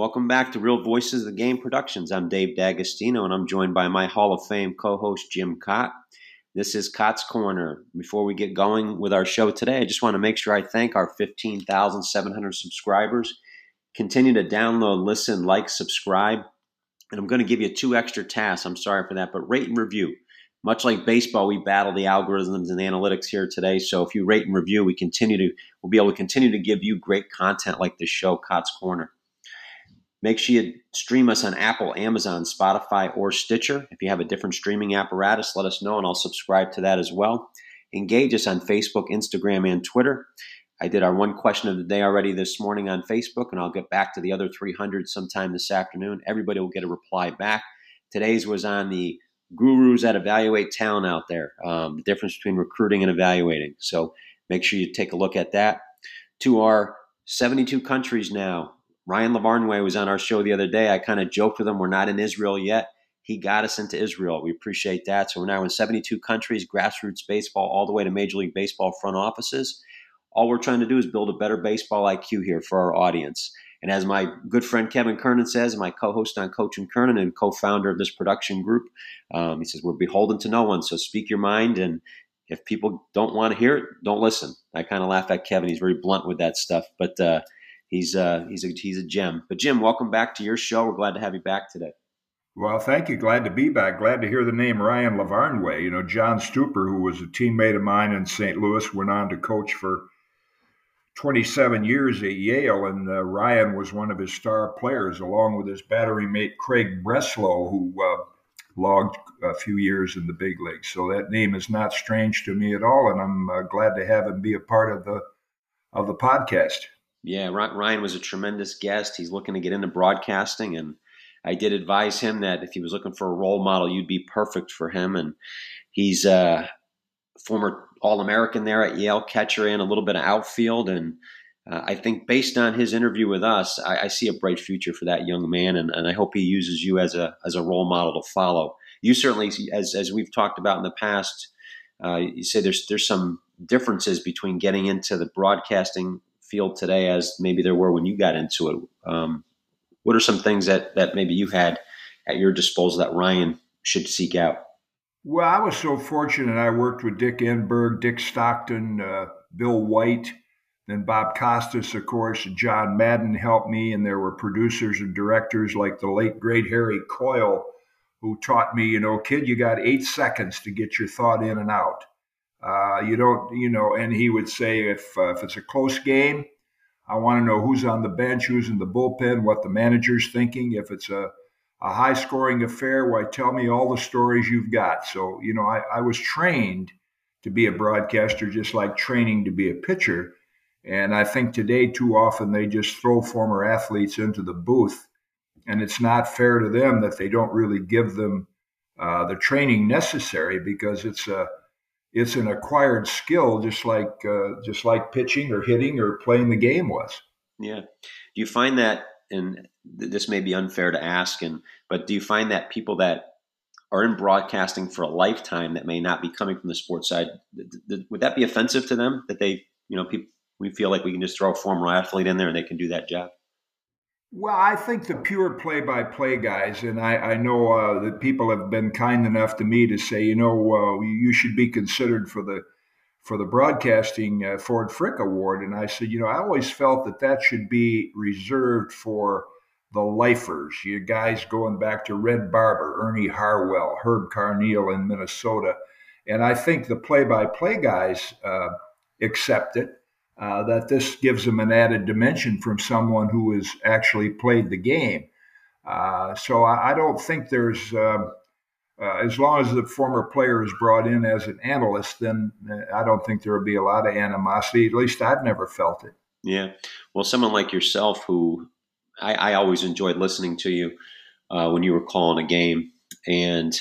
Welcome back to Real Voices of the Game Productions. I'm Dave D'Agostino, and I'm joined by my Hall of Fame co-host, Jim Kaat. This is Kaat's Korner. Before we get going with our show today, I just want to make sure I thank our 15,700 subscribers. Continue to download, listen, like, subscribe. And I'm going to give you two extra tasks. I'm sorry for that, but rate and review. Much like baseball, we battle the algorithms and the analytics here today. So if you rate and review, we'll be able to continue to give you great content like this show, Kaat's Korner. Make sure you stream us on Apple, Amazon, Spotify, or Stitcher. If you have a different streaming apparatus, let us know, and I'll subscribe to that as well. Engage us on Facebook, Instagram, and Twitter. I did our one question of the day already this morning on Facebook, and I'll get back to the other 300 sometime this afternoon. Everybody will get a reply back. Today's was on the gurus that evaluate talent out there, the difference between recruiting and evaluating. So make sure you take a look at that. To our 72 countries now, Ryan LaVarnway was on our show the other day. I kind of joked with him, we're not in Israel yet. He got us into Israel. We appreciate that. So we're now in 72 countries, grassroots baseball, all the way to Major League Baseball front offices. All we're trying to do is build a better baseball IQ here for our audience. And as my good friend Kevin Kernan says, my co-host on Coach and Kernan and co-founder of this production group, he says, we're beholden to no one, so speak your mind. And if people don't want to hear it, don't listen. I kind of laugh at Kevin. He's very blunt with that stuff, but he's a gem. But Jim, welcome back to your show. We're glad to have you back today. Well, thank you. Glad to be back. Glad to hear the name Ryan LaVarnway. You know, John Stuper, who was a teammate of mine in St. Louis, went on to coach for 27 years at Yale, and Ryan was one of his star players, along with his battery mate Craig Breslow, who logged a few years in the big leagues. So that name is not strange to me at all, and I'm glad to have him be a part of the podcast. Yeah, Ryan was a tremendous guest. He's looking to get into broadcasting, and I did advise him that if he was looking for a role model, you'd be perfect for him. And he's former All-American there at Yale, catcher and a little bit of outfield. And I think based on his interview with us, I see a bright future for that young man. And I hope he uses you as a role model to follow. You certainly, as we've talked about in the past, you say there's some differences between getting into the broadcasting field today as maybe there were when you got into it. What are some things that maybe you had at your disposal that Ryan should seek out? Well, I was so fortunate. I worked with Dick Enberg, Dick Stockton, Bill White, then Bob Costas, of course. John Madden helped me, and there were producers and directors like the late, great Harry Coyle, who taught me, you know, kid, you got 8 seconds to get your thought in and out. And he would say, if it's a close game, I want to know who's on the bench, who's in the bullpen, what the manager's thinking. If it's a high-scoring affair, why, tell me all the stories you've got. So, you know, I was trained to be a broadcaster, just like training to be a pitcher. And I think today, too often, they just throw former athletes into the booth, and it's not fair to them that they don't really give them the training necessary, because it's an acquired skill, just like pitching or hitting or playing the game was. Yeah. Do you find that, and this may be unfair to ask, but do you find that people that are in broadcasting for a lifetime that may not be coming from the sports side, would that be offensive to them that they, you know, people, we feel like we can just throw a former athlete in there and they can do that job? Well, I think the pure play-by-play guys, and I know that people have been kind enough to me to say, you know, you should be considered for the broadcasting Ford Frick Award. And I said, you know, I always felt that should be reserved for the lifers, you guys going back to Red Barber, Ernie Harwell, Herb Carneal in Minnesota. And I think the play-by-play guys accept it, that this gives them an added dimension from someone who has actually played the game. So I don't think there's... as long as the former player is brought in as an analyst, then I don't think there would be a lot of animosity. At least I've never felt it. Yeah. Well, someone like yourself, who I always enjoyed listening to you when you were calling a game, and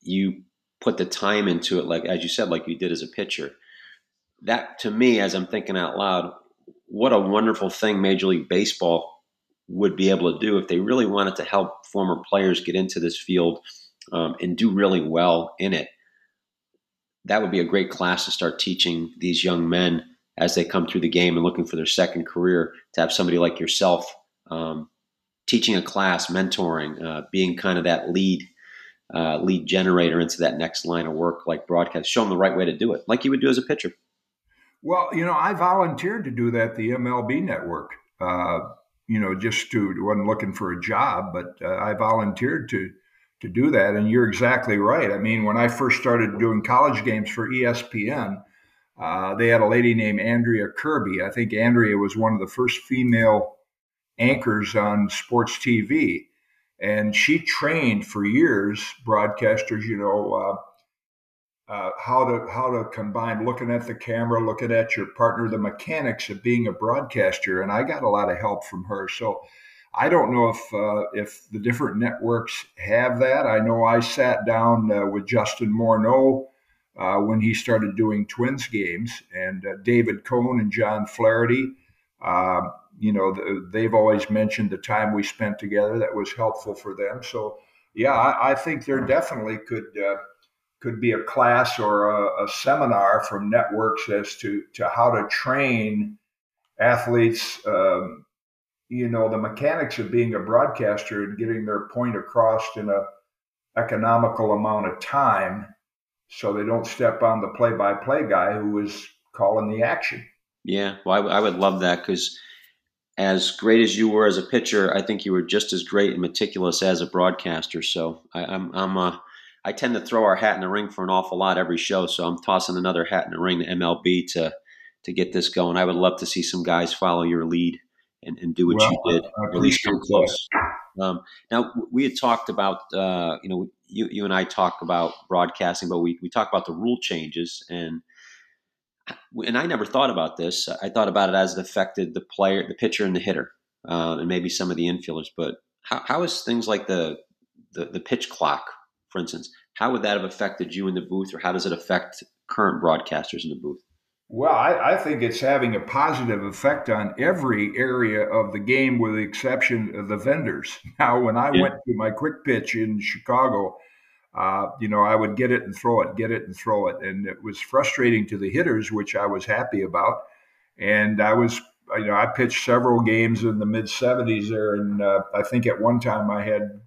you put the time into it, like as you said, like you did as a pitcher. That, to me, as I'm thinking out loud, what a wonderful thing Major League Baseball would be able to do if they really wanted to help former players get into this field and do really well in it. That would be a great class to start teaching these young men as they come through the game and looking for their second career, to have somebody like yourself teaching a class, mentoring, being kind of that lead generator into that next line of work, like broadcast. Show them the right way to do it, like you would do as a pitcher. Well, you know, I volunteered to do that, the MLB Network, just wasn't looking for a job, but I volunteered to do that. And you're exactly right. I mean, when I first started doing college games for ESPN, they had a lady named Andrea Kirby. I think Andrea was one of the first female anchors on sports TV. And she trained for years broadcasters, how to combine looking at the camera, looking at your partner, the mechanics of being a broadcaster. And I got a lot of help from her. So I don't know if the different networks have that. I know I sat down with Justin Morneau when he started doing Twins games, and David Cone and John Flaherty. They've always mentioned the time we spent together. That was helpful for them. So, yeah, I think there definitely could be a class or a seminar from networks as to how to train athletes, the mechanics of being a broadcaster and getting their point across in an economical amount of time so they don't step on the play-by-play guy who is calling the action. Yeah, well, I would love that, because as great as you were as a pitcher, I think you were just as great and meticulous as a broadcaster. So I tend to throw our hat in the ring for an awful lot every show. So I'm tossing another hat in the ring to MLB to get this going. I would love to see some guys follow your lead and do what you did, or at least come close. Now, we had talked about you and I talk about broadcasting, but we talk about the rule changes, and I never thought about this. I thought about it as it affected the player, the pitcher, and the hitter, and maybe some of the infielders. But how is things like the pitch clock, for instance, how would that have affected you in the booth, or how does it affect current broadcasters in the booth? Well, I think it's having a positive effect on every area of the game, with the exception of the vendors. Now, when I went to my quick pitch in Chicago, I would get it and throw it. And it was frustrating to the hitters, which I was happy about. And I pitched several games in the mid-'70s there. And I think at one time I had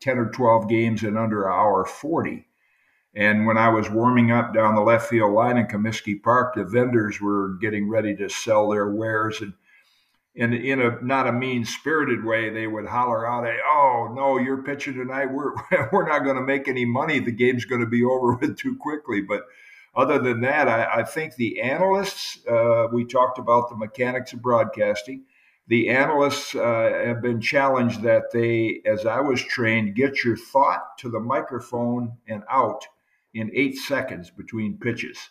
10 or 12 games in under an hour 40. And when I was warming up down the left field line in Comiskey Park, the vendors were getting ready to sell their wares. And in a not a mean-spirited way, they would holler out, "Oh, no, you're pitching tonight. We're not going to make any money. The game's going to be over with too quickly." But other than that, I think the analysts, we talked about the mechanics of broadcasting. The analysts have been challenged that they, as I was trained, get your thought to the microphone and out in 8 seconds between pitches.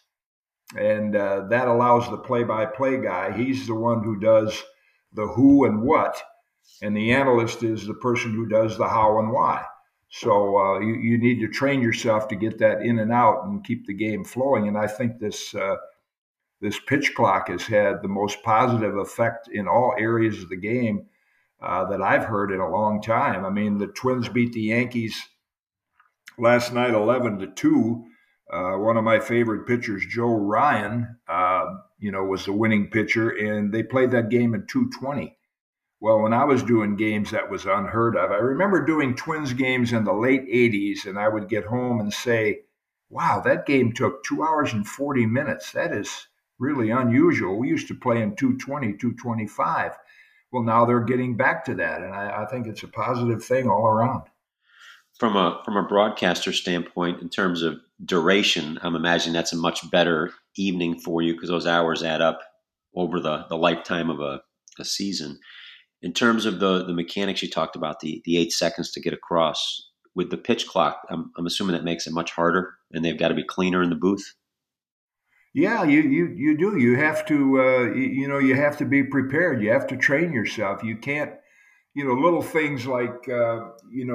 And that allows the play-by-play guy. He's the one who does the who and what, and the analyst is the person who does the how and why. So you need to train yourself to get that in and out and keep the game flowing. And I think this pitch clock has had the most positive effect in all areas of the game that I've heard in a long time. I mean, the Twins beat the Yankees last night 11-2. One of my favorite pitchers, Joe Ryan, was the winning pitcher, and they played that game in 220. Well, when I was doing games, that was unheard of. I remember doing Twins games in the late 80s, and I would get home and say, "Wow, that game took 2 hours and 40 minutes. That is really unusual. We used to play in 220, 225. Well, now they're getting back to that, and I think it's a positive thing all around. From a broadcaster standpoint, in terms of duration, I'm imagining that's a much better evening for you, because those hours add up over the lifetime of a season. In terms of the mechanics you talked about, the 8 seconds to get across, with the pitch clock, I'm assuming that makes it much harder, and they've got to be cleaner in the booth. Yeah, you do. You have to you have to be prepared. You have to train yourself. You can't. Little things like,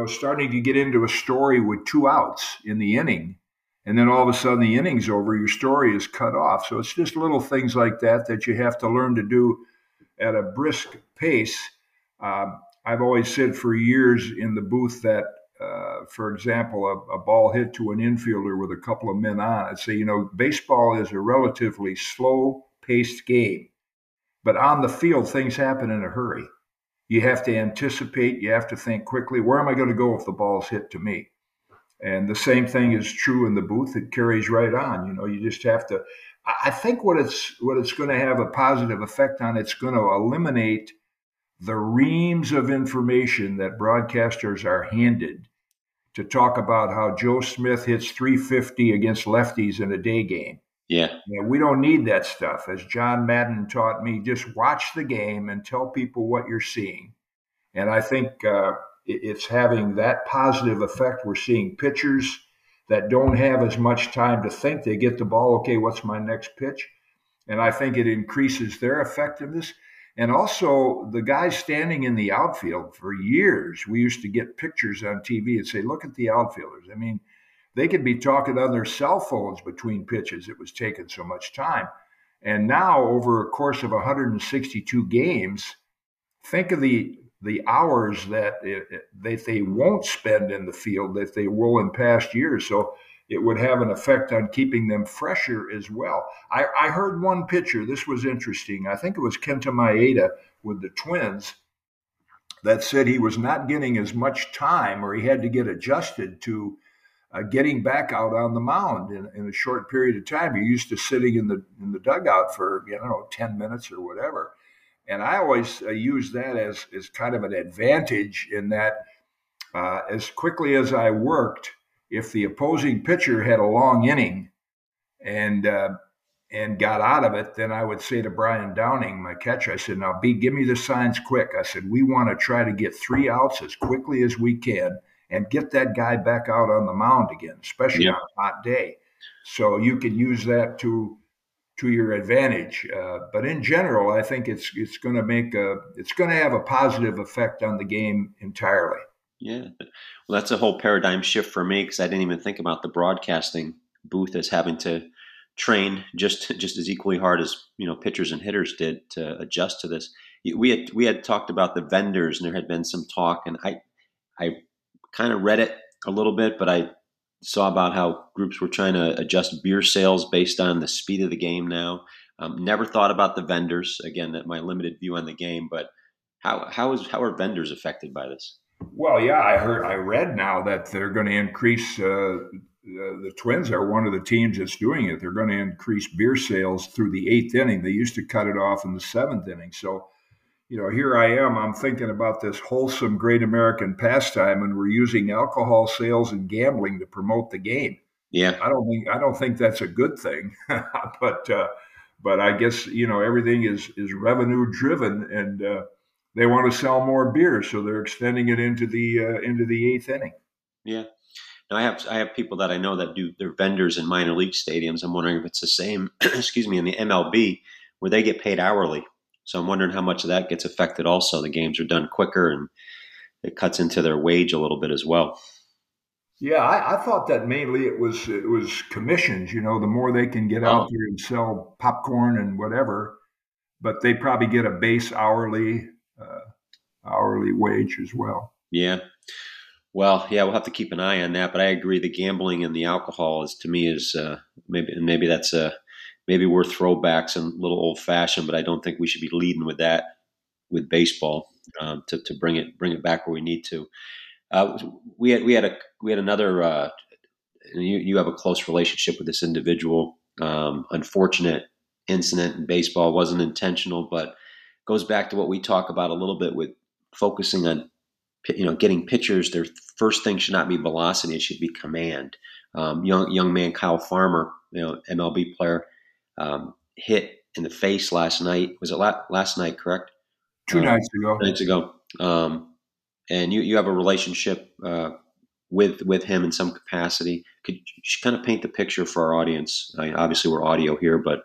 starting to get into a story with 2 outs in the inning, and then all of a sudden the inning's over, your story is cut off. So it's just little things like that you have to learn to do at a brisk pace. I've always said for years in the booth that, for example, a ball hit to an infielder with a couple of men on, I'd say, baseball is a relatively slow-paced game, but on the field, things happen in a hurry. you have to anticipate, you have to think quickly, where am I going to go if the ball's hit to me? And the same thing is true in the booth. It carries right on. You know, you just have to, I think what it's going to have a positive effect on, it's going to eliminate the reams of information that broadcasters are handed to talk about how Joe Smith hits 350 against lefties in a day game. Yeah, we don't need that stuff. As John Madden taught me, just watch the game and tell people what you're seeing. And I think it's having that positive effect. We're seeing pitchers that don't have as much time to think. They get the ball, okay, what's my next pitch? And I think it increases their effectiveness. And also, the guys standing in the outfield, for years, we used to get pictures on TV and say, look at the outfielders. I mean, they could be talking on their cell phones between pitches. It was taking so much time. And now, over a course of 162 games, think of the hours that they won't spend in the field that they will in past years. So it would have an effect on keeping them fresher as well. I heard one pitcher, this was interesting. I think it was Kenta Maeda with the Twins, that said he was not getting as much time, or he had to get adjusted to getting back out on the mound in a short period of time. You're used to sitting in the dugout for, 10 minutes or whatever. And I always use that as kind of an advantage in that as quickly as I worked, if the opposing pitcher had a long inning and got out of it, then I would say to Brian Downing, my catcher, I said, now, B, give me the signs quick. I said, we want to try to get 3 outs as quickly as we can and get that guy back out on the mound again, especially on a hot day. So you can use that to your advantage. But in general, I think it's going to have a positive effect on the game entirely. Yeah. Well, that's a whole paradigm shift for me, because I didn't even think about the broadcasting booth as having to train just as equally hard as, pitchers and hitters did to adjust to this. We had talked about the vendors, and there had been some talk, and I kind of read it a little bit, but I saw about how groups were trying to adjust beer sales based on the speed of the game now. Never thought about the vendors, again, that my limited view on the game, but how are vendors affected by this? Well, yeah, I read now that they're going to increase, the Twins are one of the teams that's doing it. They're going to increase beer sales through the 8th inning. They used to cut it off in the 7th inning. So, here I am, I'm thinking about this wholesome great American pastime, and we're using alcohol sales and gambling to promote the game. Yeah. I don't think that's a good thing, but I guess, everything is revenue driven, and, they want to sell more beer, so they're extending it into the 8th inning. Yeah, now I have people that I know that do their vendors in minor league stadiums. I'm wondering if it's the same. Excuse me, in the MLB, where they get paid hourly. So I'm wondering how much of that gets affected. Also, the games are done quicker, and it cuts into their wage a little bit as well. Yeah, I thought that mainly it was commissions. The more they can get out there and sell popcorn and whatever, but they probably get a base hourly wage as well. Yeah. Well, yeah, we'll have to keep an eye on that, but I agree. The gambling and the alcohol is maybe that's maybe we're throwbacks and a little old fashioned, but I don't think we should be leading with that with baseball, to bring it back where we need to. We had another, you have a close relationship with this individual, unfortunate incident in baseball. It wasn't intentional, but goes back to what we talk about a little bit with focusing on, getting pitchers. Their first thing should not be velocity; it should be command. Young man Kyle Farmer, MLB player, hit in the face last night. Was it last night? Correct. Two nights ago. And you have a relationship with him in some capacity. Could you kind of paint the picture for our audience? Obviously, we're audio here, but.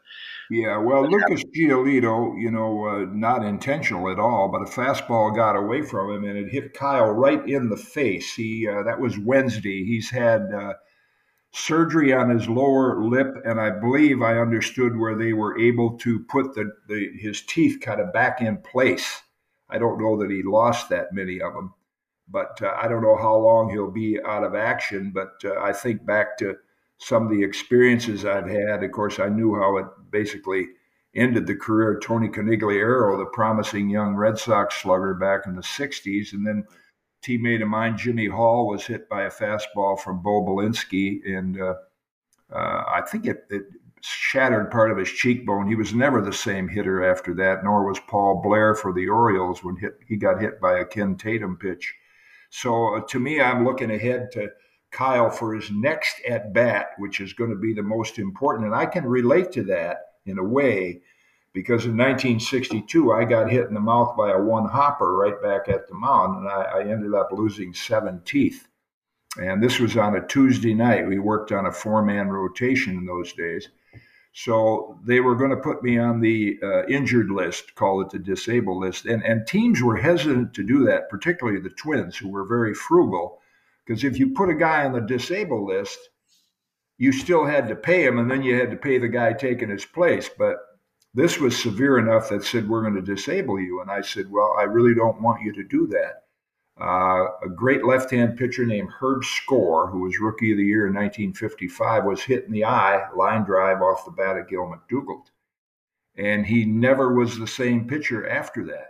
Yeah, well, Lucas Giolito, not intentional at all, but a fastball got away from him, and it hit Kyle right in the face. That was Wednesday. He's had surgery on his lower lip, and I believe I understood where they were able to put his teeth kind of back in place. I don't know that he lost that many of them, but I don't know how long he'll be out of action, but I think back to some of the experiences I've had. Of course, I knew how it basically ended the career of Tony Conigliaro, the promising young Red Sox slugger back in the 60s. And then teammate of mine, Jimmy Hall, was hit by a fastball from Bo Bolinski, and I think it shattered part of his cheekbone. He was never the same hitter after that, nor was Paul Blair for the Orioles when he got hit by a Ken Tatum pitch. So to me, I'm looking ahead to Kyle for his next at-bat, which is going to be the most important. And I can relate to that in a way, because in 1962, I got hit in the mouth by a one-hopper right back at the mound, and I ended up losing 7 teeth. And this was on a Tuesday night. We worked on a 4-man rotation in those days. So they were going to put me on the injured list, call it the disabled list. And teams were hesitant to do that, particularly the Twins, who were very frugal, because if you put a guy on the disabled list, you still had to pay him, and then you had to pay the guy taking his place. But this was severe enough that said, we're going to disable you. And I said, well, I really don't want you to do that. A great left-hand pitcher named Herb Score, who was Rookie of the Year in 1955, was hit in the eye, line drive off the bat of Gil McDougald. And he never was the same pitcher after that.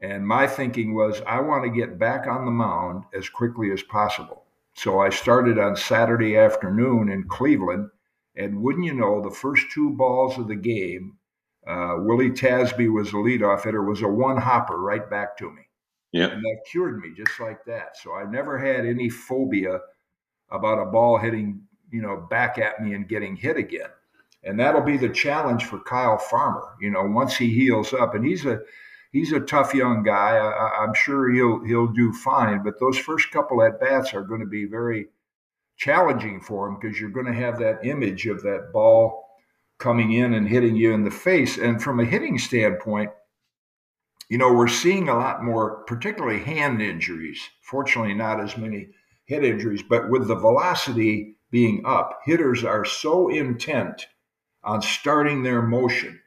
And my thinking was, I want to get back on the mound as quickly as possible. So I started on Saturday afternoon in Cleveland, and wouldn't you know, the first 2 balls of the game, Willie Tasby was the leadoff hitter, was a one-hopper right back to me. Yep. And that cured me just like that. So I never had any phobia about a ball hitting, back at me and getting hit again. And that'll be the challenge for Kyle Farmer, once he heals up. And he's a tough young guy. I'm sure he'll do fine. But those first couple at-bats are going to be very challenging for him, because you're going to have that image of that ball coming in and hitting you in the face. And from a hitting standpoint, we're seeing a lot more, particularly hand injuries. Fortunately, not as many hit injuries, but with the velocity being up, hitters are so intent on starting their motion.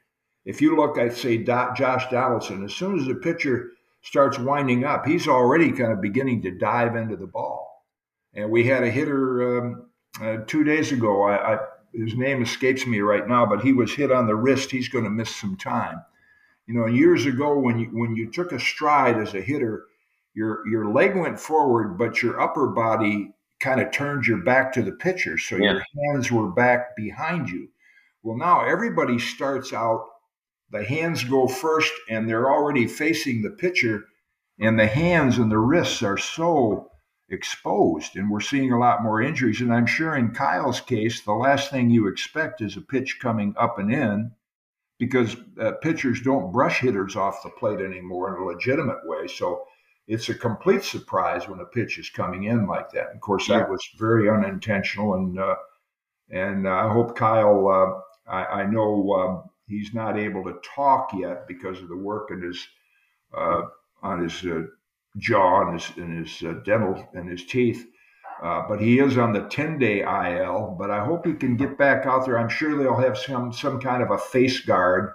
If you look at, say, Josh Donaldson, as soon as the pitcher starts winding up, he's already kind of beginning to dive into the ball. And we had a hitter 2 days ago. His name escapes me right now, but he was hit on the wrist. He's going to miss some time. Years ago, when you took a stride as a hitter, your leg went forward, but your upper body kind of turned your back to the pitcher, so your hands were back behind you. Well, now everybody starts out, the hands go first, and they're already facing the pitcher, and the hands and the wrists are so exposed, and we're seeing a lot more injuries. And I'm sure in Kyle's case, the last thing you expect is a pitch coming up and in, because pitchers don't brush hitters off the plate anymore in a legitimate way. So it's a complete surprise when a pitch is coming in like that. Of course, that was very unintentional. And I hope Kyle, I know he's not able to talk yet because of the work in his, on his jaw and his dental and his teeth. But he is on the 10-day IL, but I hope he can get back out there. I'm sure they'll have some kind of a face guard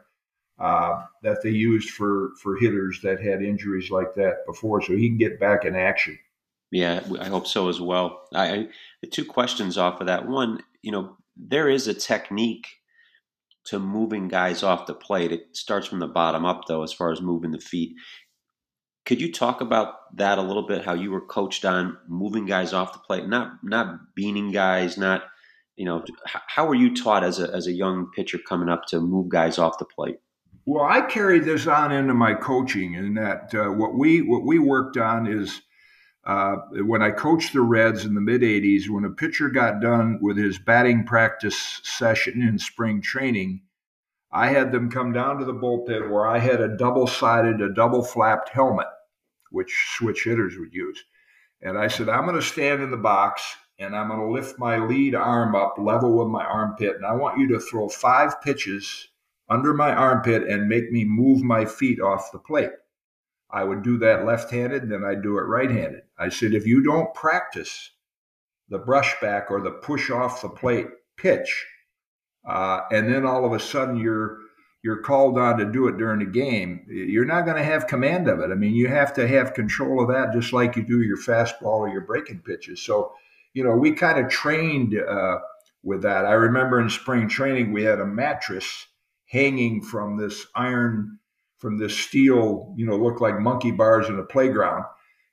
that they used for hitters that had injuries like that before, so he can get back in action. Yeah, I hope so as well. The 2 questions off of that. One, there is a technique to moving guys off the plate. It starts from the bottom up, though, as far as moving the feet. Could you talk about that a little bit, how you were coached on moving guys off the plate, not beaning guys, how were you taught as a young pitcher coming up to move guys off the plate? Well, I carried this on into my coaching, in that what we worked on is when I coached the Reds in the mid-'80s, when a pitcher got done with his batting practice session in spring training, I had them come down to the bullpen where I had a double-flapped helmet, which switch hitters would use. And I said, I'm going to stand in the box, and I'm going to lift my lead arm up level with my armpit, and I want you to throw 5 pitches under my armpit and make me move my feet off the plate. I would do that left-handed, and then I'd do it right-handed. I said, if you don't practice the brush back or the push off the plate pitch, and then all of a sudden you're called on to do it during the game, you're not going to have command of it. I mean, you have to have control of that just like you do your fastball or your breaking pitches. So, we kind of trained with that. I remember in spring training we had a mattress hanging from this iron, from this steel, you know, looked like monkey bars in a playground.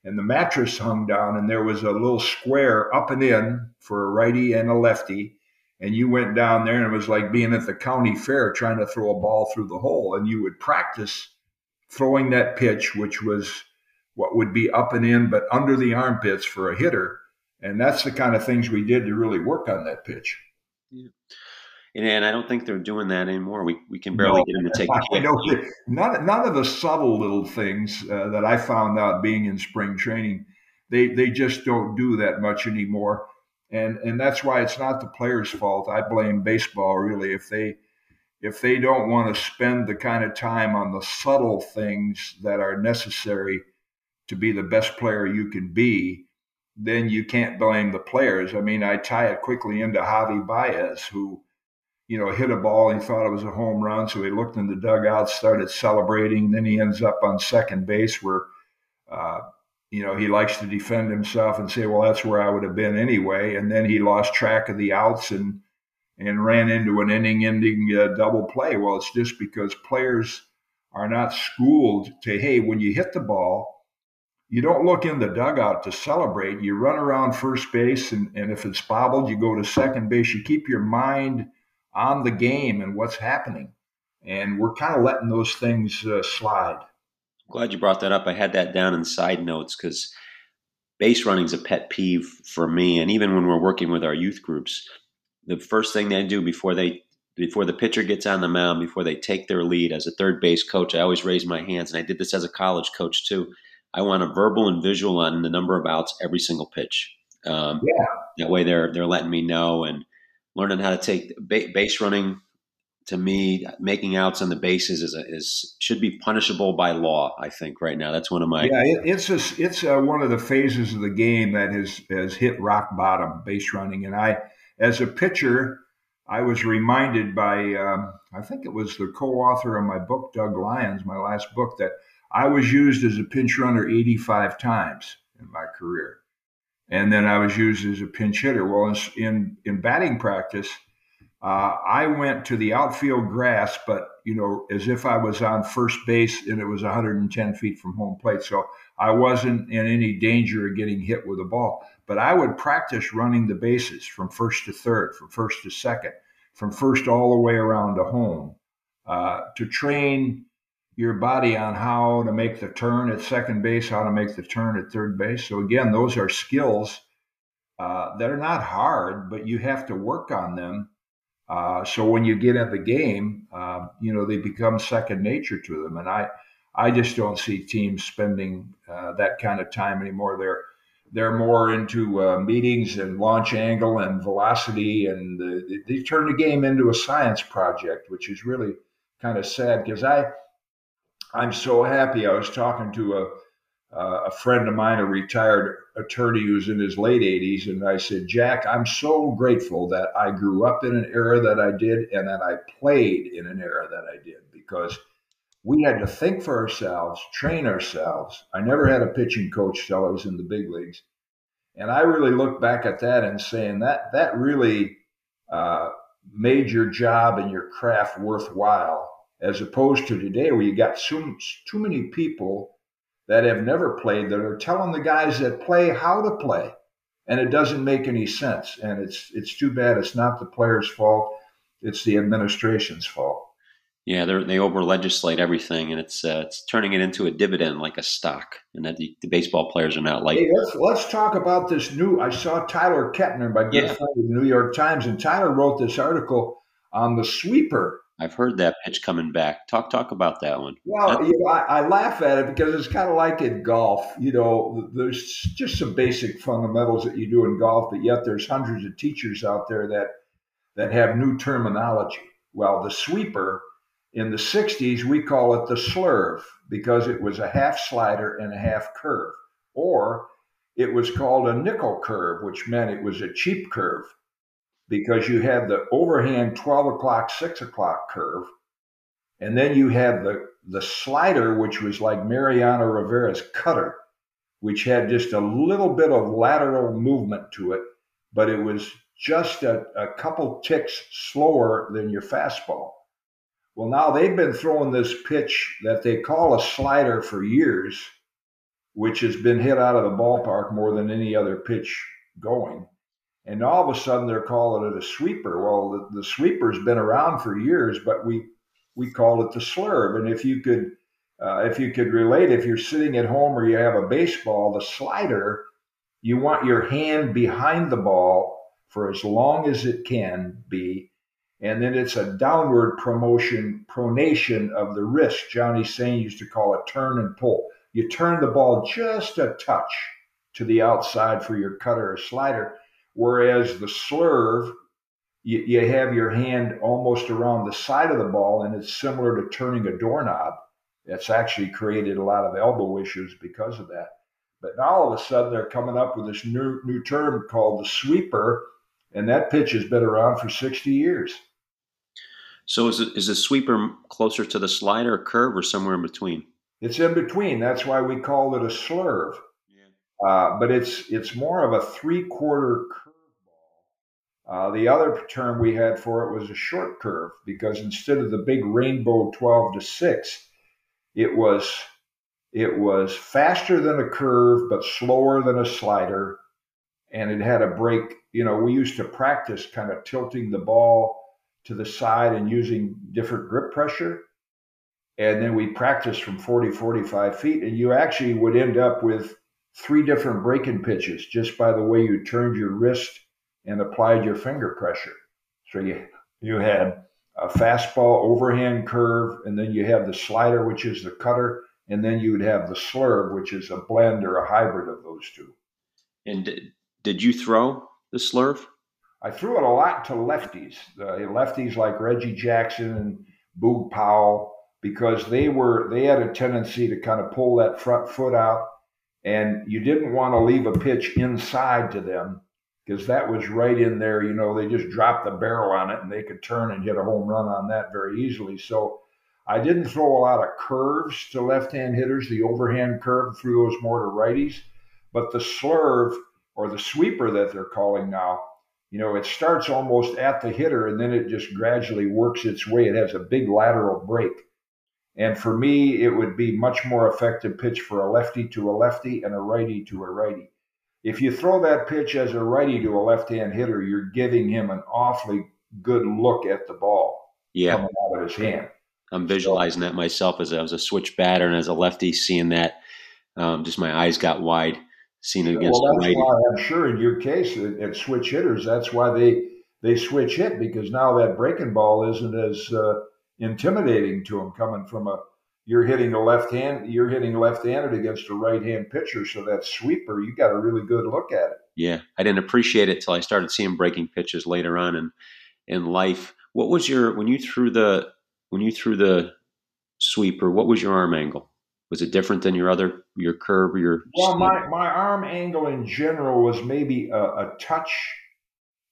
And the mattress hung down, and there was a little square up and in for a righty and a lefty. And you went down there, and it was like being at the county fair trying to throw a ball through the hole. And you would practice throwing that pitch, which was what would be up and in, but under the armpits for a hitter. And that's the kind of things we did to really work on that pitch. Yeah. And I don't think they're doing that anymore. We can barely get them to take a hit. None of the subtle little things that I found out being in spring training, they just don't do that much anymore. And that's why it's not the players' fault. I blame baseball, really. If they don't want to spend the kind of time on the subtle things that are necessary to be the best player you can be, then you can't blame the players. I mean, I tie it quickly into Javi Baez, who, you know, hit a ball, he thought it was a home run, so he looked in the dugout, started celebrating, then he ends up on second base where, you know, he likes to defend himself and say, well, that's where I would have been anyway, and then he lost track of the outs and ran into an inning-ending double play. Well, it's just because players are not schooled to, hey, when you hit the ball, you don't look in the dugout to celebrate. You run around first base, and if it's bobbled, you go to second base. You keep your mind on the game and what's happening. And we're kind of letting those things slide. I'm glad you brought that up. I had that down in side notes because base running is a pet peeve for me. And even when we're working with our youth groups, the first thing they do before the pitcher gets on the mound, before they take their lead, as a third base coach, I always raise my hands. And I did this as a college coach too. I want a verbal and visual on the number of outs every single pitch. That way they're letting me know. And learning how to take base running, to me, making outs on the bases should be punishable by law. I think right now that's one of my it's one of the phases of the game that has hit rock bottom, base running. And I, as a pitcher, I was reminded by I think it was the co-author of my book, Doug Lyons, my last book, that I was used as a pinch runner 85 times in my career. And then I was used as a pinch hitter. Well, in batting practice, I went to the outfield grass, but, you know, as if I was on first base and it was 110 feet from home plate. So I wasn't in any danger of getting hit with a ball. But I would practice running the bases from first to third, from first to second, from first all the way around to home, to train your body on how to make the turn at second base, how to make the turn at third base. So again, those are skills that are not hard, but you have to work on them. So when you get in the game, you know, they become second nature to them. And I just don't see teams spending that kind of time anymore. They're more into meetings and launch angle and velocity, and they turn the game into a science project, which is really kind of sad because I'm so happy. I was talking to a friend of mine, a retired attorney who's in his late 80s, and I said, Jack, I'm so grateful that I grew up in an era that I did and that I played in an era that I did, because we had to think for ourselves, train ourselves. I never had a pitching coach till I was in the big leagues. And I really look back at that and saying that really made your job and your craft worthwhile, as opposed to today where you got too many people that have never played that are telling the guys that play how to play. And it doesn't make any sense. And it's too bad. It's not the players' fault. It's the administration's fault. Yeah, they over-legislate everything, and it's turning it into a dividend like a stock, and that the baseball players are not like. Hey, let's talk about this new – I saw Tyler Kettner, my good friend of the New York Times, and Tyler wrote this article on the sweeper. I've heard that pitch coming back. Talk about that one. Well, you know, I laugh at it because it's kind of like in golf. You know, there's just some basic fundamentals that you do in golf, but yet there's hundreds of teachers out there that have new terminology. Well, the sweeper, in the 60s, we call it the slurve because it was a half slider and a half curve. Or it was called a nickel curve, which meant it was a cheap curve, because you had the overhand 12 o'clock, 6 o'clock curve, and then you had the slider, which was like Mariano Rivera's cutter, which had just a little bit of lateral movement to it, but it was just a couple ticks slower than your fastball. Well, now they've been throwing this pitch that they call a slider for years, which has been hit out of the ballpark more than any other pitch going. And all of a sudden they're calling it a sweeper. Well, the sweeper's been around for years, but we call it the slurve. And if you could relate, if you're sitting at home or you have a baseball, the slider, you want your hand behind the ball for as long as it can be. And then it's a downward pronation of the wrist. Johnny Sain used to call it turn and pull. You turn the ball just a touch to the outside for your cutter or slider, whereas the slurve, you have your hand almost around the side of the ball, and it's similar to turning a doorknob. That's actually created a lot of elbow issues because of that. But now all of a sudden they're coming up with this new term called the sweeper, and that pitch has been around for 60 years. So is the sweeper closer to the slider, curve, or somewhere in between? It's in between. That's why we call it a slurve. Yeah. But it's more of a three-quarter curveball. The other term we had for it was a short curve, because instead of the big rainbow 12-6, it was faster than a curve, but slower than a slider, and it had a break. You know, we used to practice kind of tilting the ball to the side and using different grip pressure, and then we practiced from 40, 45 feet, and you actually would end up with three different breaking pitches just by the way you turned your wrist and applied your finger pressure. So you had a fastball, overhand curve, and then you have the slider, which is the cutter, and then you would have the slurve, which is a blend or a hybrid of those two. And did you throw the slurve? I threw it a lot to lefties, lefties like Reggie Jackson and Boog Powell, because they had a tendency to kind of pull that front foot out, and you didn't want to leave a pitch inside to them, because that was right in there. You know, they just dropped the barrel on it, and they could turn and hit a home run on that very easily. So I didn't throw a lot of curves to left-hand hitters. The overhand curve, threw those more to righties. But the slurve, or the sweeper that they're calling now, you know, it starts almost at the hitter, and then it just gradually works its way. It has a big lateral break. And for me, it would be much more effective pitch for a lefty to a lefty and a righty to a righty. If you throw that pitch as a righty to a left-hand hitter, you're giving him an awfully good look at the ball coming out of his hand. I'm visualizing that myself as I was a switch batter and as a lefty seeing that. Just my eyes got wide seeing it against the righty. Why, I'm sure in your case at switch hitters, that's why they switch hit, because now that breaking ball isn't as intimidating to them coming from a – you're hitting left-handed against a right-hand pitcher, so that sweeper, you got a really good look at it. Yeah, I didn't appreciate it till I started seeing breaking pitches later on in life. What was your when you threw the sweeper? What was your arm angle? Was it different than your curve or your? Well, my arm angle in general was maybe a touch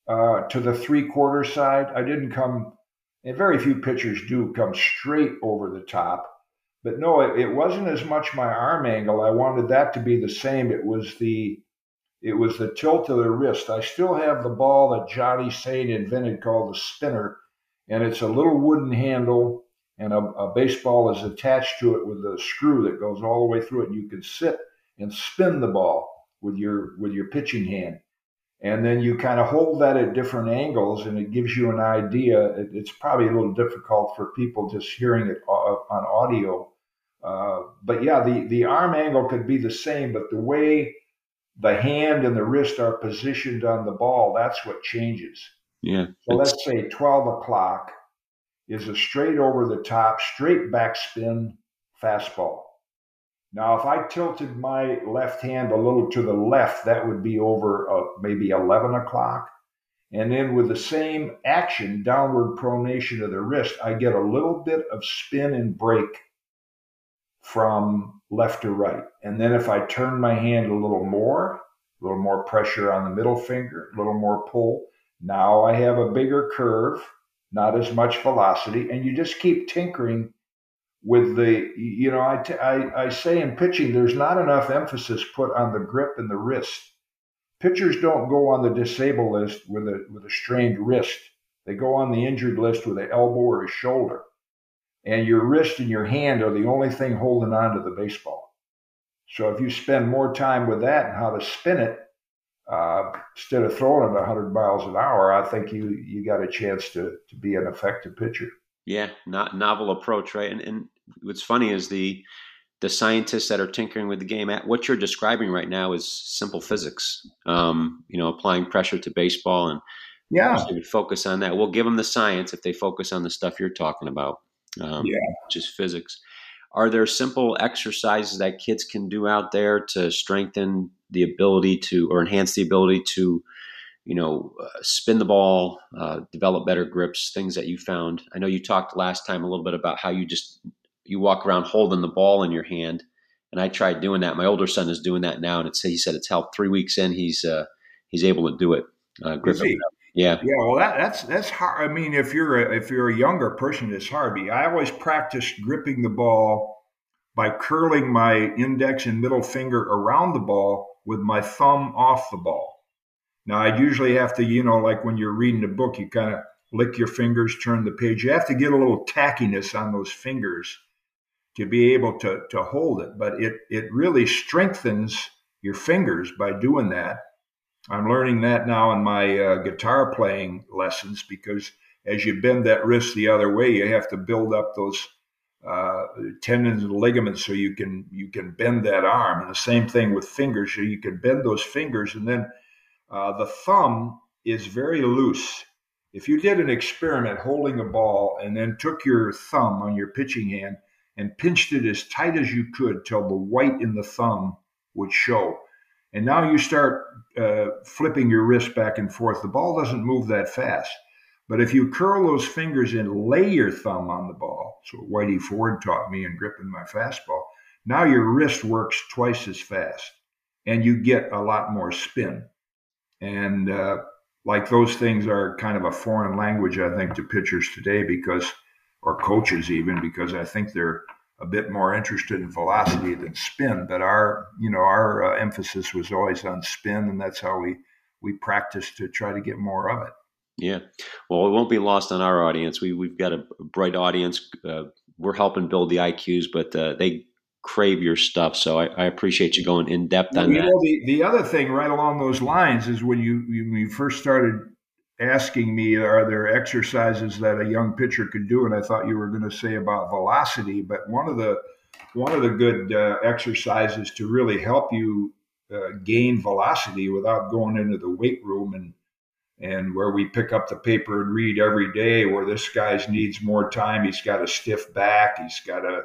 to the three-quarter side. I didn't come, and very few pitchers do come straight over the top. But no, it wasn't as much my arm angle. I wanted that to be the same. It was the tilt of the wrist. I still have the ball that Johnny Sain invented called the spinner, and it's a little wooden handle, and a baseball is attached to it with a screw that goes all the way through it, and you can sit and spin the ball with your pitching hand. And then you kind of hold that at different angles, and it gives you an idea. It's probably a little difficult for people just hearing it on audio. But yeah, the arm angle could be the same, but the way the hand and the wrist are positioned on the ball, that's what changes. Yeah. So let's say 12 o'clock is a straight over the top, straight backspin fastball. Now, if I tilted my left hand a little to the left, that would be over maybe 11 o'clock. And then with the same action, downward pronation of the wrist, I get a little bit of spin and break from left to right. And then if I turn my hand a little more pressure on the middle finger, a little more pull, now I have a bigger curve, not as much velocity, and you just keep tinkering with the, you know, I say in pitching, there's not enough emphasis put on the grip and the wrist. Pitchers don't go on the disabled list with a strained wrist. They go on the injured list with an elbow or a shoulder. and your wrist and your hand are the only thing holding on to the baseball. So if you spend more time with that and how to spin it, instead of throwing it 100 miles an hour, I think you got a chance to be an effective pitcher. Yeah, not novel approach, right? And what's funny is the scientists that are tinkering with the game, at what you're describing right now is simple physics, applying pressure to baseball. And yeah, we focus on that. We'll give them the science if they focus on the stuff you're talking about, just physics. Are there simple exercises that kids can do out there to strengthen the ability to, or enhance the ability to, spin the ball, develop better grips, things that you found? I know you talked last time a little bit about how you walk around holding the ball in your hand. And I tried doing that. My older son is doing that now. And he said it's helped. 3 weeks in, he's able to do it. Yeah. Yeah. Well, that's hard. I mean, if you're a younger person, it's hard. I always practiced gripping the ball by curling my index and middle finger around the ball with my thumb off the ball. Now, I'd usually have to, like when you're reading a book, you kind of lick your fingers, turn the page. You have to get a little tackiness on those fingers to be able to hold it. But it really strengthens your fingers by doing that. I'm learning that now in my guitar playing lessons, because as you bend that wrist the other way, you have to build up those tendons and ligaments so you can bend that arm. And the same thing with fingers. So you can bend those fingers, and then the thumb is very loose. If you did an experiment holding a ball and then took your thumb on your pitching hand and pinched it as tight as you could till the white in the thumb would show, and now you start flipping your wrist back and forth, the ball doesn't move that fast. But if you curl those fingers and lay your thumb on the ball, so Whitey Ford taught me in gripping my fastball, now your wrist works twice as fast and you get a lot more spin. And like those things are kind of a foreign language, I think, to pitchers today, or coaches even, because I think they're a bit more interested in velocity than spin. But our emphasis was always on spin, and that's how we practiced to try to get more of it. Yeah. Well, it won't be lost on our audience. We've got a bright audience. We're helping build the IQs, but they crave your stuff. So I appreciate you going in depth on that. The other thing right along those lines is when you first started asking me, are there exercises that a young pitcher could do? And I thought you were going to say about velocity, but one of the good exercises to really help you gain velocity without going into the weight room and where we pick up the paper and read every day, where this guy needs more time, he's got a stiff back, he's got a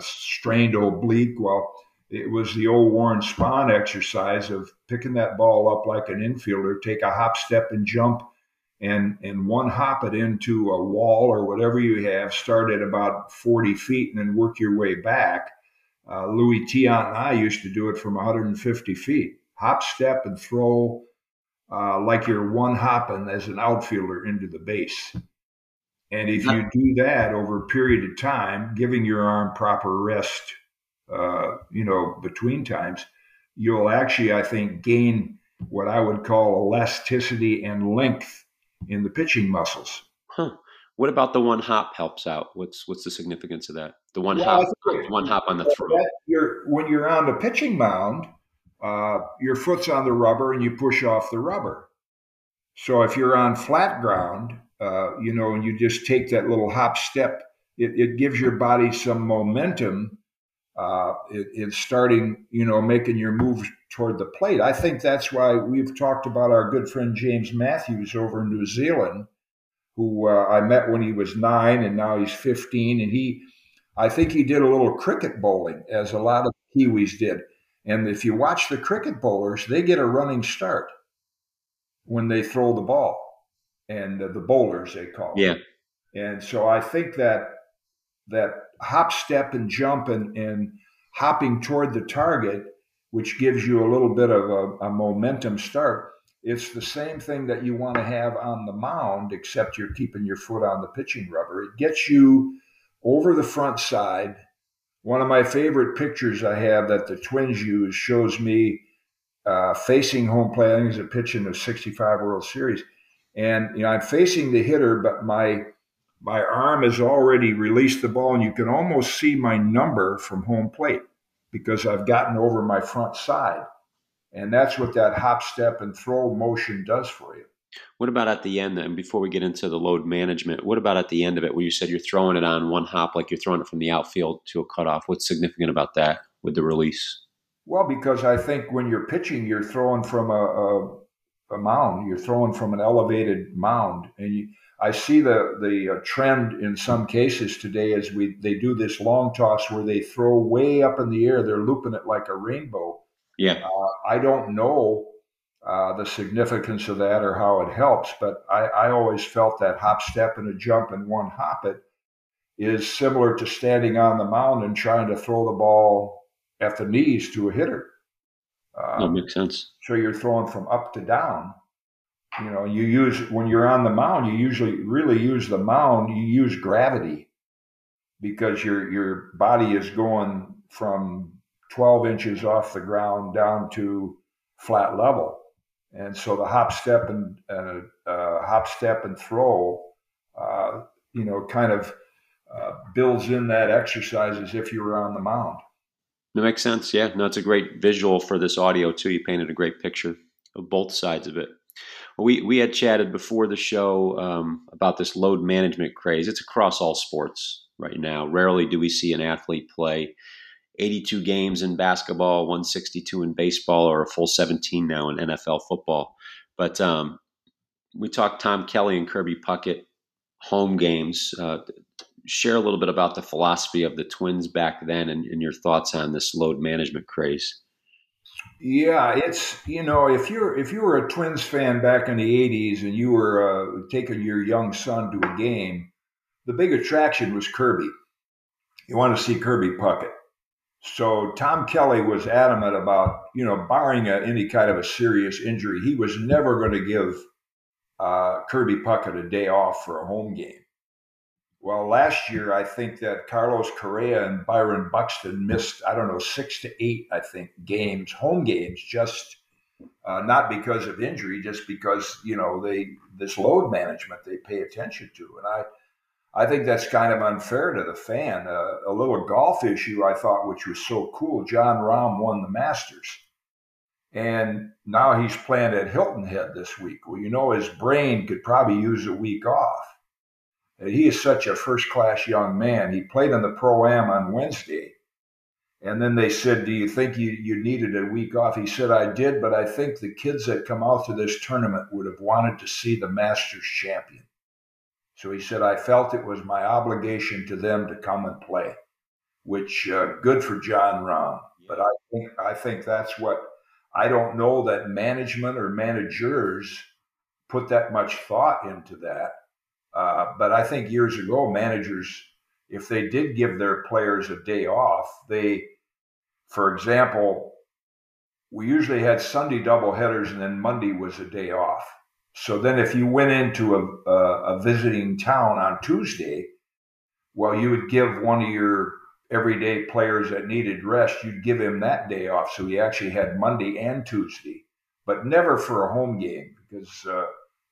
strained oblique. Well, it was the old Warren Spahn exercise of picking that ball up like an infielder, take a hop, step, and jump, and one hop it into a wall or whatever you have, start at about 40 feet and then work your way back. Louis Tiant and I used to do it from 150 feet. Hop, step, and throw like you're one hopping as an outfielder into the base. And if you do that over a period of time, giving your arm proper rest, between times, you'll actually, I think, gain what I would call elasticity and length in the pitching muscles. Huh. What about the one hop helps out? What's the significance of that? The one hop on the throw. When you're on the pitching mound, your foot's on the rubber and you push off the rubber. So if you're on flat ground, and you just take that little hop step, it gives your body some momentum. It's starting, making your move toward the plate. I think that's why we've talked about our good friend James Matthews over in New Zealand, who I met when he was 9 and now he's 15. And I think he did a little cricket bowling, as a lot of Kiwis did. And if you watch the cricket bowlers, they get a running start when they throw the ball, and the bowlers, they call it. Yeah. And so I think that hop, step, and jump and hopping toward the target, which gives you a little bit of a momentum start, it's the same thing that you want to have on the mound, except you're keeping your foot on the pitching rubber. It gets you over the front side. One of my favorite pictures I have that the Twins use shows me facing home plate. I think it's a pitch in the '65 World Series. And, I'm facing the hitter, but my My arm has already released the ball, and you can almost see my number from home plate because I've gotten over my front side. And that's what that hop, step, and throw motion does for you. What about at the end, and before we get into the load management, what about at the end of it where you said you're throwing it on one hop like you're throwing it from the outfield to a cutoff? What's significant about that with the release? Well, because I think when you're pitching, you're throwing from a mound. You're throwing from an elevated mound. And I see the trend in some cases today as they do this long toss where they throw way up in the air. They're looping it like a rainbow. Yeah. I don't know the significance of that or how it helps, but I always felt that hop, step, and a jump and one hop it is similar to standing on the mound and trying to throw the ball at the knees to a hitter. That makes sense. So you're throwing from up to down. You know, you use, when you're on the mound, you usually really use the mound, you use gravity because your body is going from 12 inches off the ground down to flat level. And so the hop, step, and throw, you know, kind of builds in that exercise as if you were on the mound. That makes sense. Yeah. No, it's a great visual for this audio too. You painted a great picture of both sides of it. We had chatted before the show about this load management craze. It's across all sports right now. Rarely do we see an athlete play 82 games in basketball, 162 in baseball, or a full 17 now in NFL football. But we talked Tom Kelly and Kirby Puckett home games. Share a little bit about the philosophy of the Twins back then and your thoughts on this load management craze. Yeah, it's, you know, if you were a Twins fan back in the 80s and you were taking your young son to a game, the big attraction was Kirby. You want to see Kirby Puckett. So Tom Kelly was adamant about, you know, barring any kind of a serious injury, he was never going to give Kirby Puckett a day off for a home game. Well, last year, I think that Carlos Correa and Byron Buxton missed, I don't know, 6 to 8, I think, games, home games, just not because of injury, just because, you know, this load management they pay attention to. And I think that's kind of unfair to the fan. A little golf issue, I thought, which was so cool. John Rahm won the Masters. And now he's playing at Hilton Head this week. Well, you know, his brain could probably use a week off. He is such a first-class young man. He played in the Pro-Am on Wednesday. And then they said, do you think you needed a week off? He said, I did, but I think the kids that come out to this tournament would have wanted to see the Masters champion. So he said, I felt it was my obligation to them to come and play, which good for John Rahm. But I think that's what – I don't know that management or managers put that much thought into that. But I think years ago, managers, if they did give their players a day off, they, for example, we usually had Sunday doubleheaders and then Monday was a day off. So then if you went into a visiting town on Tuesday, well, you would give one of your everyday players that needed rest, you'd give him that day off. So he actually had Monday and Tuesday, but never for a home game because,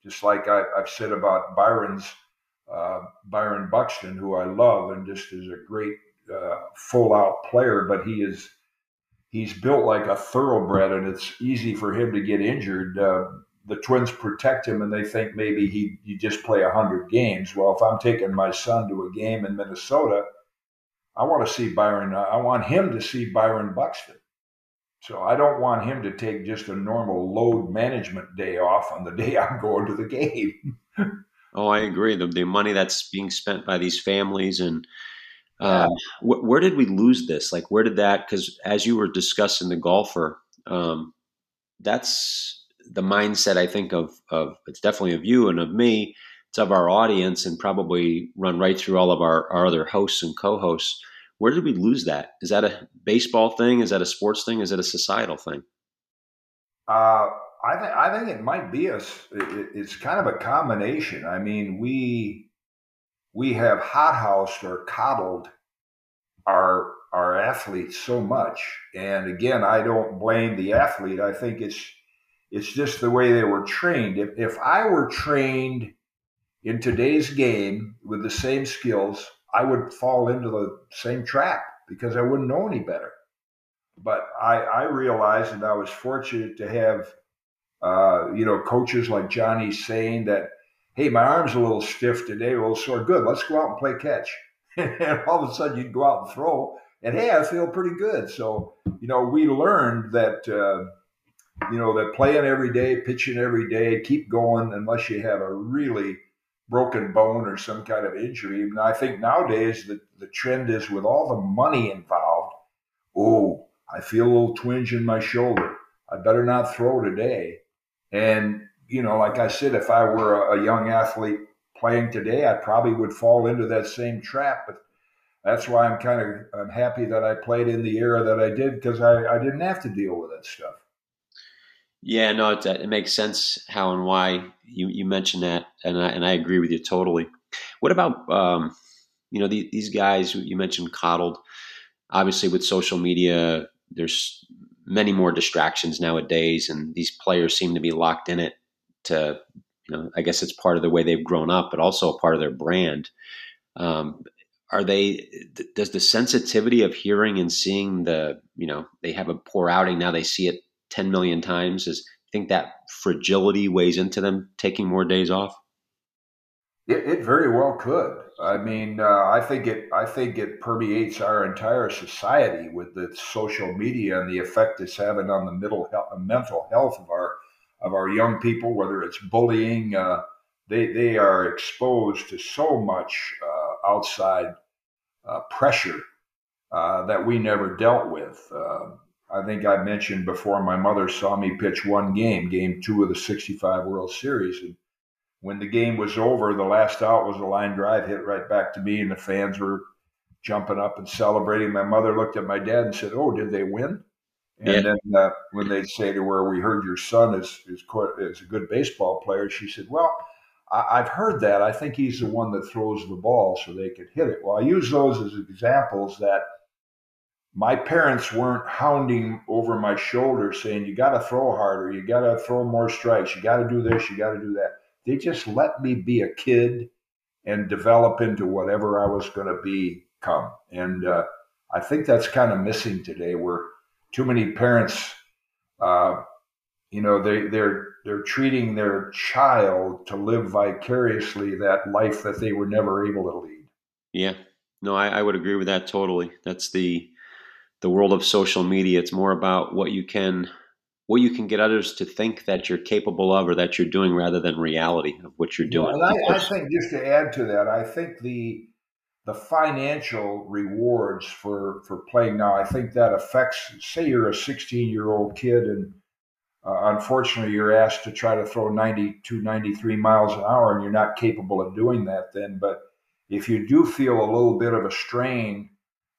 just like I've said about Byron Buxton, who I love and just is a great full-out player, but he's built like a thoroughbred, and it's easy for him to get injured. The Twins protect him, and they think maybe you just play 100 games. Well, if I'm taking my son to a game in Minnesota, I want to see Byron. I want him to see Byron Buxton. So I don't want him to take just a normal load management day off on the day I'm going to the game. Oh, I agree. The money that's being spent by these families and where did we lose this? Like, where did that? Because as you were discussing the golfer, that's the mindset I think of. It's definitely of you and of me. It's of our audience and probably run right through all of our other hosts and co-hosts. Where did we lose that? Is that a baseball thing? Is that a sports thing? Is that a societal thing? I think it might be it's kind of a combination. I mean, we have hothoused or coddled our athletes so much. And again, I don't blame the athlete. I think it's just the way they were trained. If I were trained in today's game with the same skills, I would fall into the same trap because I wouldn't know any better. But I realized, and I was fortunate to have, coaches like Johnny Sain that, hey, my arm's a little stiff today, well, so good, let's go out and play catch. And all of a sudden you'd go out and throw, and hey, I feel pretty good. So, we learned that, that playing every day, pitching every day, keep going unless you have a really broken bone or some kind of injury. And I think nowadays the trend is with all the money involved, oh, I feel a little twinge in my shoulder, I better not throw today. And, like I said, if I were a young athlete playing today, I probably would fall into that same trap. But that's why I'm happy that I played in the era that I did, because I didn't have to deal with that stuff. Yeah, no, it makes sense how and why you mentioned that, and I agree with you totally. What about, these guys you mentioned coddled? Obviously, with social media, there's many more distractions nowadays, and these players seem to be locked in it to, I guess it's part of the way they've grown up, but also a part of their brand. Does the sensitivity of hearing and seeing they have a poor outing, now they see it 10 million times, I think that fragility weighs into them taking more days off? It very well could. I mean, I think it permeates our entire society with the social media and the effect it's having on the mental health of our young people, whether it's bullying. They are exposed to so much outside pressure that we never dealt with. I think I mentioned before, my mother saw me pitch one game, game two of the 65 World Series. And when the game was over, the last out was a line drive hit right back to me, and the fans were jumping up and celebrating. My mother looked at my dad and said, oh, did they win? And yeah. Then when they'd say to her, we heard your son is a good baseball player, she said, well, I've heard that. I think he's the one that throws the ball so they could hit it. Well, I use those as examples that my parents weren't hounding over my shoulder saying, you got to throw harder, you got to throw more strikes, you got to do this, you got to do that. They just let me be a kid and develop into whatever I was going to become. And I think that's kind of missing today, where too many parents, they're treating their child to live vicariously that life that they were never able to lead. Yeah, no, I would agree with that totally. That's the world of social media. It's more about what you can get others to think that you're capable of or that you're doing, rather than reality of what you're doing. Yeah, and I think, just to add to that, I think the financial rewards for playing now, I think that affects, say you're a 16-year-old kid and unfortunately you're asked to try to throw 92, 93 miles an hour and you're not capable of doing that then. But if you do feel a little bit of a strain,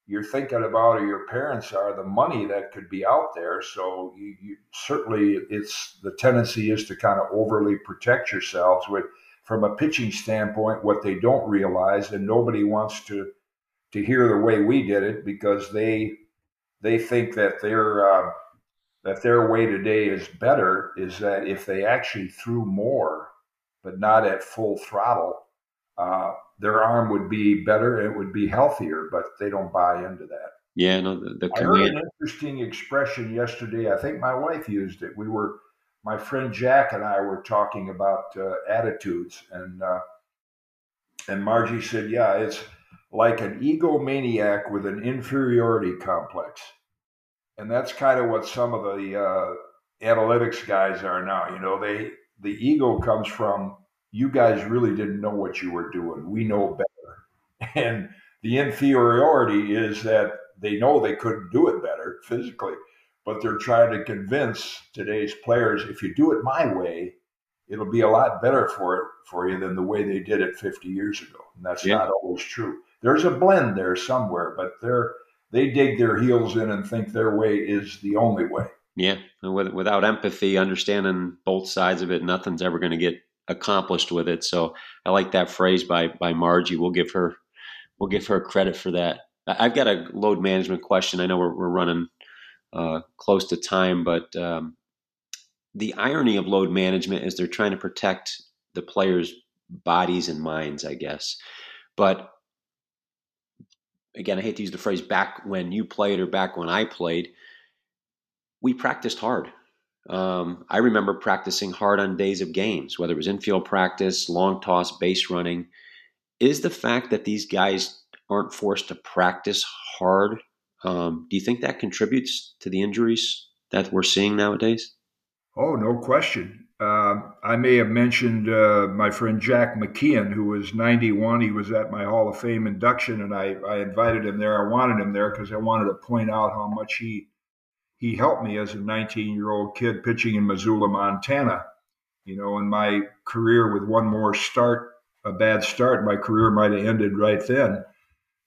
you're thinking about, or your parents are, the money that could be out there. So you certainly, it's the tendency is to kind of overly protect yourselves from a pitching standpoint. What they don't realize, and nobody wants to hear the way we did it, because they think that their way today is better, is that if they actually threw more, but not at full throttle, their arm would be better and it would be healthier, but they don't buy into that. Yeah, no. I heard an interesting expression yesterday. I think my wife used it. My friend Jack and I were talking about attitudes, and Margie said, yeah, it's like an egomaniac with an inferiority complex. And that's kind of what some of the analytics guys are now. The ego comes from, you guys really didn't know what you were doing, we know better. And the inferiority is that they know they couldn't do it better physically, but they're trying to convince today's players, if you do it my way, it'll be a lot better for you than the way they did it 50 years ago. And that's not always true. There's a blend there somewhere, but they dig their heels in and think their way is the only way. Yeah, and without empathy, understanding both sides of it, nothing's ever going to get accomplished with it. So I like that phrase by Margie. We'll give her credit for that. I've got a load management question. I know we're running close to time, but the irony of load management is they're trying to protect the player's bodies and minds, I guess. But again, I hate to use the phrase back when you played or back when I played, we practiced hard. I remember practicing hard on days of games, whether it was infield practice, long toss, base running. Is the fact that these guys aren't forced to practice hard, do you think that contributes to the injuries that we're seeing nowadays? Oh, no question. I may have mentioned my friend Jack McKeon, who was 91. He was at my Hall of Fame induction, and I invited him there. I wanted him there because I wanted to point out how much he helped me as a 19-year-old kid pitching in Missoula, Montana. You know, in my career with one more start, a bad start, my career might have ended right then.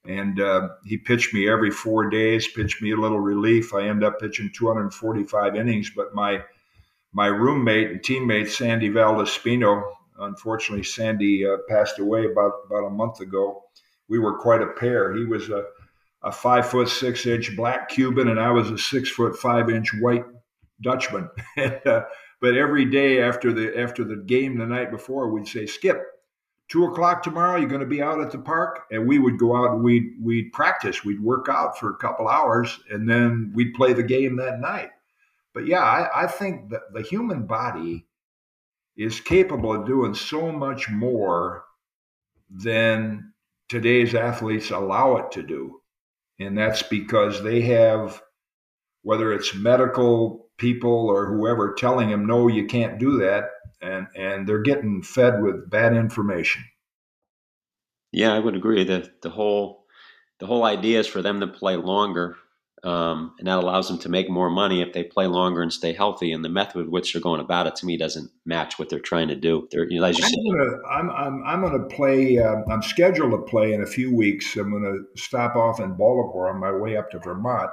And he pitched me every 4 days, pitched me a little relief. I ended up pitching 245 innings, but my roommate and teammate, Sandy Valdespino, unfortunately, Sandy passed away about a month ago. We were quite a pair. He was a 5'6" black Cuban, and I was a 6'5" white Dutchman. But every day after the game the night before, we'd say, "Skip, 2:00 tomorrow, you're going to be out at the park." And we would go out and we'd practice. We'd work out for a couple hours, and then we'd play the game that night. But yeah, I think that the human body is capable of doing so much more than today's athletes allow it to do. And that's because they have, whether it's medical people or whoever telling them, no, you can't do that. And they're getting fed with bad information. Yeah, I would agree that the whole idea is for them to play longer. And that allows them to make more money if they play longer and stay healthy. And the method with which they're going about it, to me, doesn't match what they're trying to do. I'm going to play. I'm scheduled to play in a few weeks. I'm going to stop off in Bolivar on my way up to Vermont,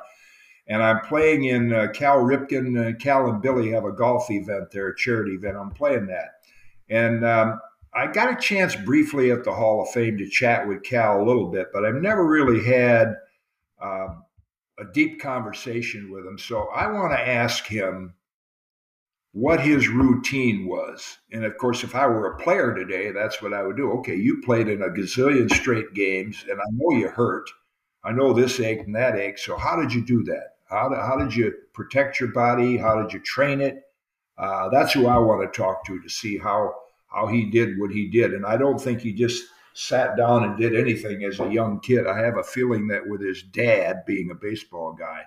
and I'm playing in Cal Ripken. Cal and Billy have a golf event there, a charity event. I'm playing that, and I got a chance briefly at the Hall of Fame to chat with Cal a little bit, but I've never really had a deep conversation with him. So I want to ask him what his routine was. And of course, if I were a player today, that's what I would do. Okay, you played in a gazillion straight games, and I know you hurt. I know this ache and that ache. So how did you do that? How did you protect your body? How did you train it? That's who I want to talk to see how he did what he did. And I don't think he just sat down and did anything as a young kid. I have a feeling that with his dad being a baseball guy,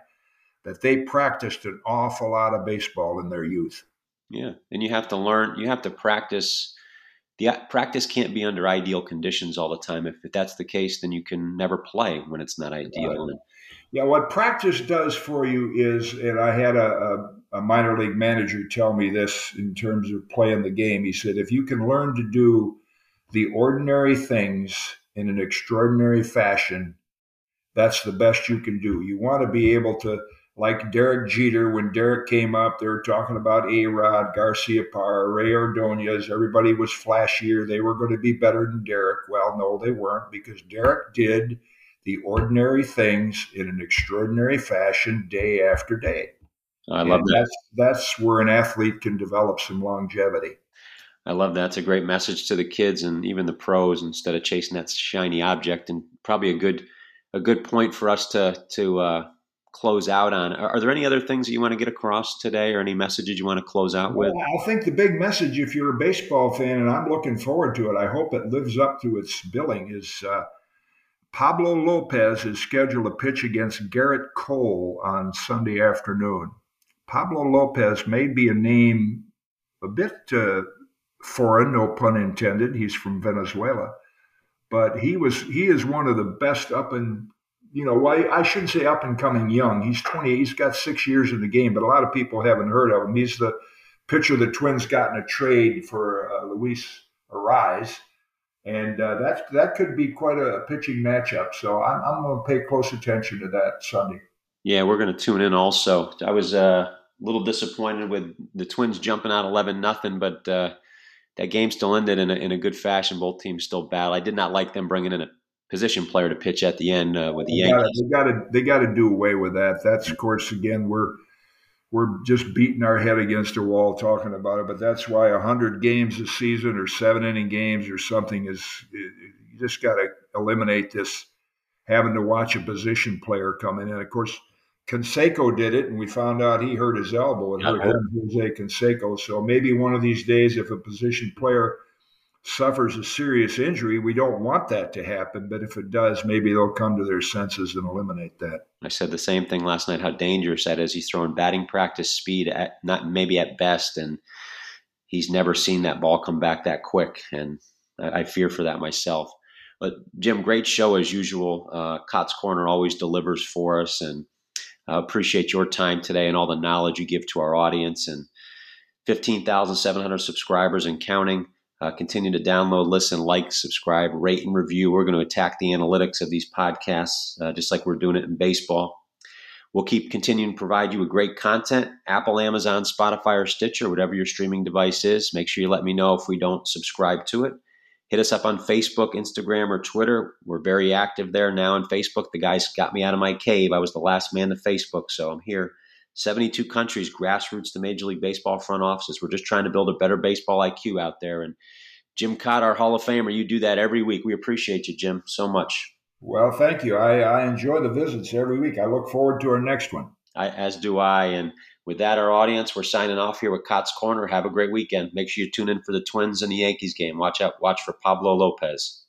that they practiced an awful lot of baseball in their youth. Yeah. And you have to learn, you have to practice. The practice can't be under ideal conditions all the time. If that's the case, then you can never play when it's not ideal. Yeah. What practice does for you is, and I had a minor league manager tell me this in terms of playing the game. He said, if you can learn to do the ordinary things in an extraordinary fashion, that's the best you can do. You want to be able to, like Derek Jeter, when Derek came up, they were talking about A-Rod, Garcia Parra, Ray Ordonez. Everybody was flashier. They were going to be better than Derek. Well, no, they weren't, because Derek did the ordinary things in an extraordinary fashion day after day. I love that. That's where an athlete can develop some longevity. I love that. It's a great message to the kids and even the pros, instead of chasing that shiny object, and probably a good point for us to close out on. Are there any other things that you want to get across today, or any messages you want to close out with? Well, I think the big message, if you're a baseball fan, and I'm looking forward to it, I hope it lives up to its billing, is Pablo Lopez is scheduled to pitch against Garrett Cole on Sunday afternoon. Pablo Lopez may be a name a bit foreign, no pun intended. He's from Venezuela, but he is one of the best I shouldn't say up and coming young. He's 20. He's got 6 years in the game, but a lot of people haven't heard of him. He's the pitcher the Twins got in a trade for Luis Ariz, and that could be quite a pitching matchup. So I'm going to pay close attention to that Sunday. Yeah, we're going to tune in also. I was a little disappointed with the Twins jumping out 11-0, but that game still ended in a good fashion. Both teams still battle. I did not like them bringing in a position player to pitch at the end with the Yankees. They got to do away with that. That's, of course, again, we're we're just beating our head against a wall talking about it. But that's why 100 games a season or 7-inning games or something is, you just got to eliminate this having to watch a position player come in. And of course, Canseco did it, and we found out he hurt his elbow. It hurt Jose Canseco. So maybe one of these days, if a position player suffers a serious injury, we don't want that to happen. But if it does, maybe they'll come to their senses and eliminate that. I said the same thing last night, how dangerous that is. He's throwing batting practice speed at not maybe at best, and he's never seen that ball come back that quick. And I fear for that myself. But Jim, great show as usual. Kaat's Korner always delivers for us, and I appreciate your time today and all the knowledge you give to our audience. And 15,700 subscribers and counting. Continue to download, listen, like, subscribe, rate, and review. We're going to attack the analytics of these podcasts, just like we're doing it in baseball. We'll keep continuing to provide you with great content. Apple, Amazon, Spotify, or Stitcher, whatever your streaming device is. Make sure you let me know if we don't subscribe to it. Hit us up on Facebook, Instagram, or Twitter. We're very active there now on Facebook. The guys got me out of my cave. I was the last man to Facebook, so I'm here. 72 countries, grassroots to Major League Baseball front offices. We're just trying to build a better baseball IQ out there. And Jim Kaat, our Hall of Famer, you do that every week. We appreciate you, Jim, so much. Well, thank you. I enjoy the visits every week. I look forward to our next one. As do I. And with that, our audience, we're signing off here with Kaat's Korner. Have a great weekend. Make sure you tune in for the Twins and the Yankees game. Watch for Pablo Lopez.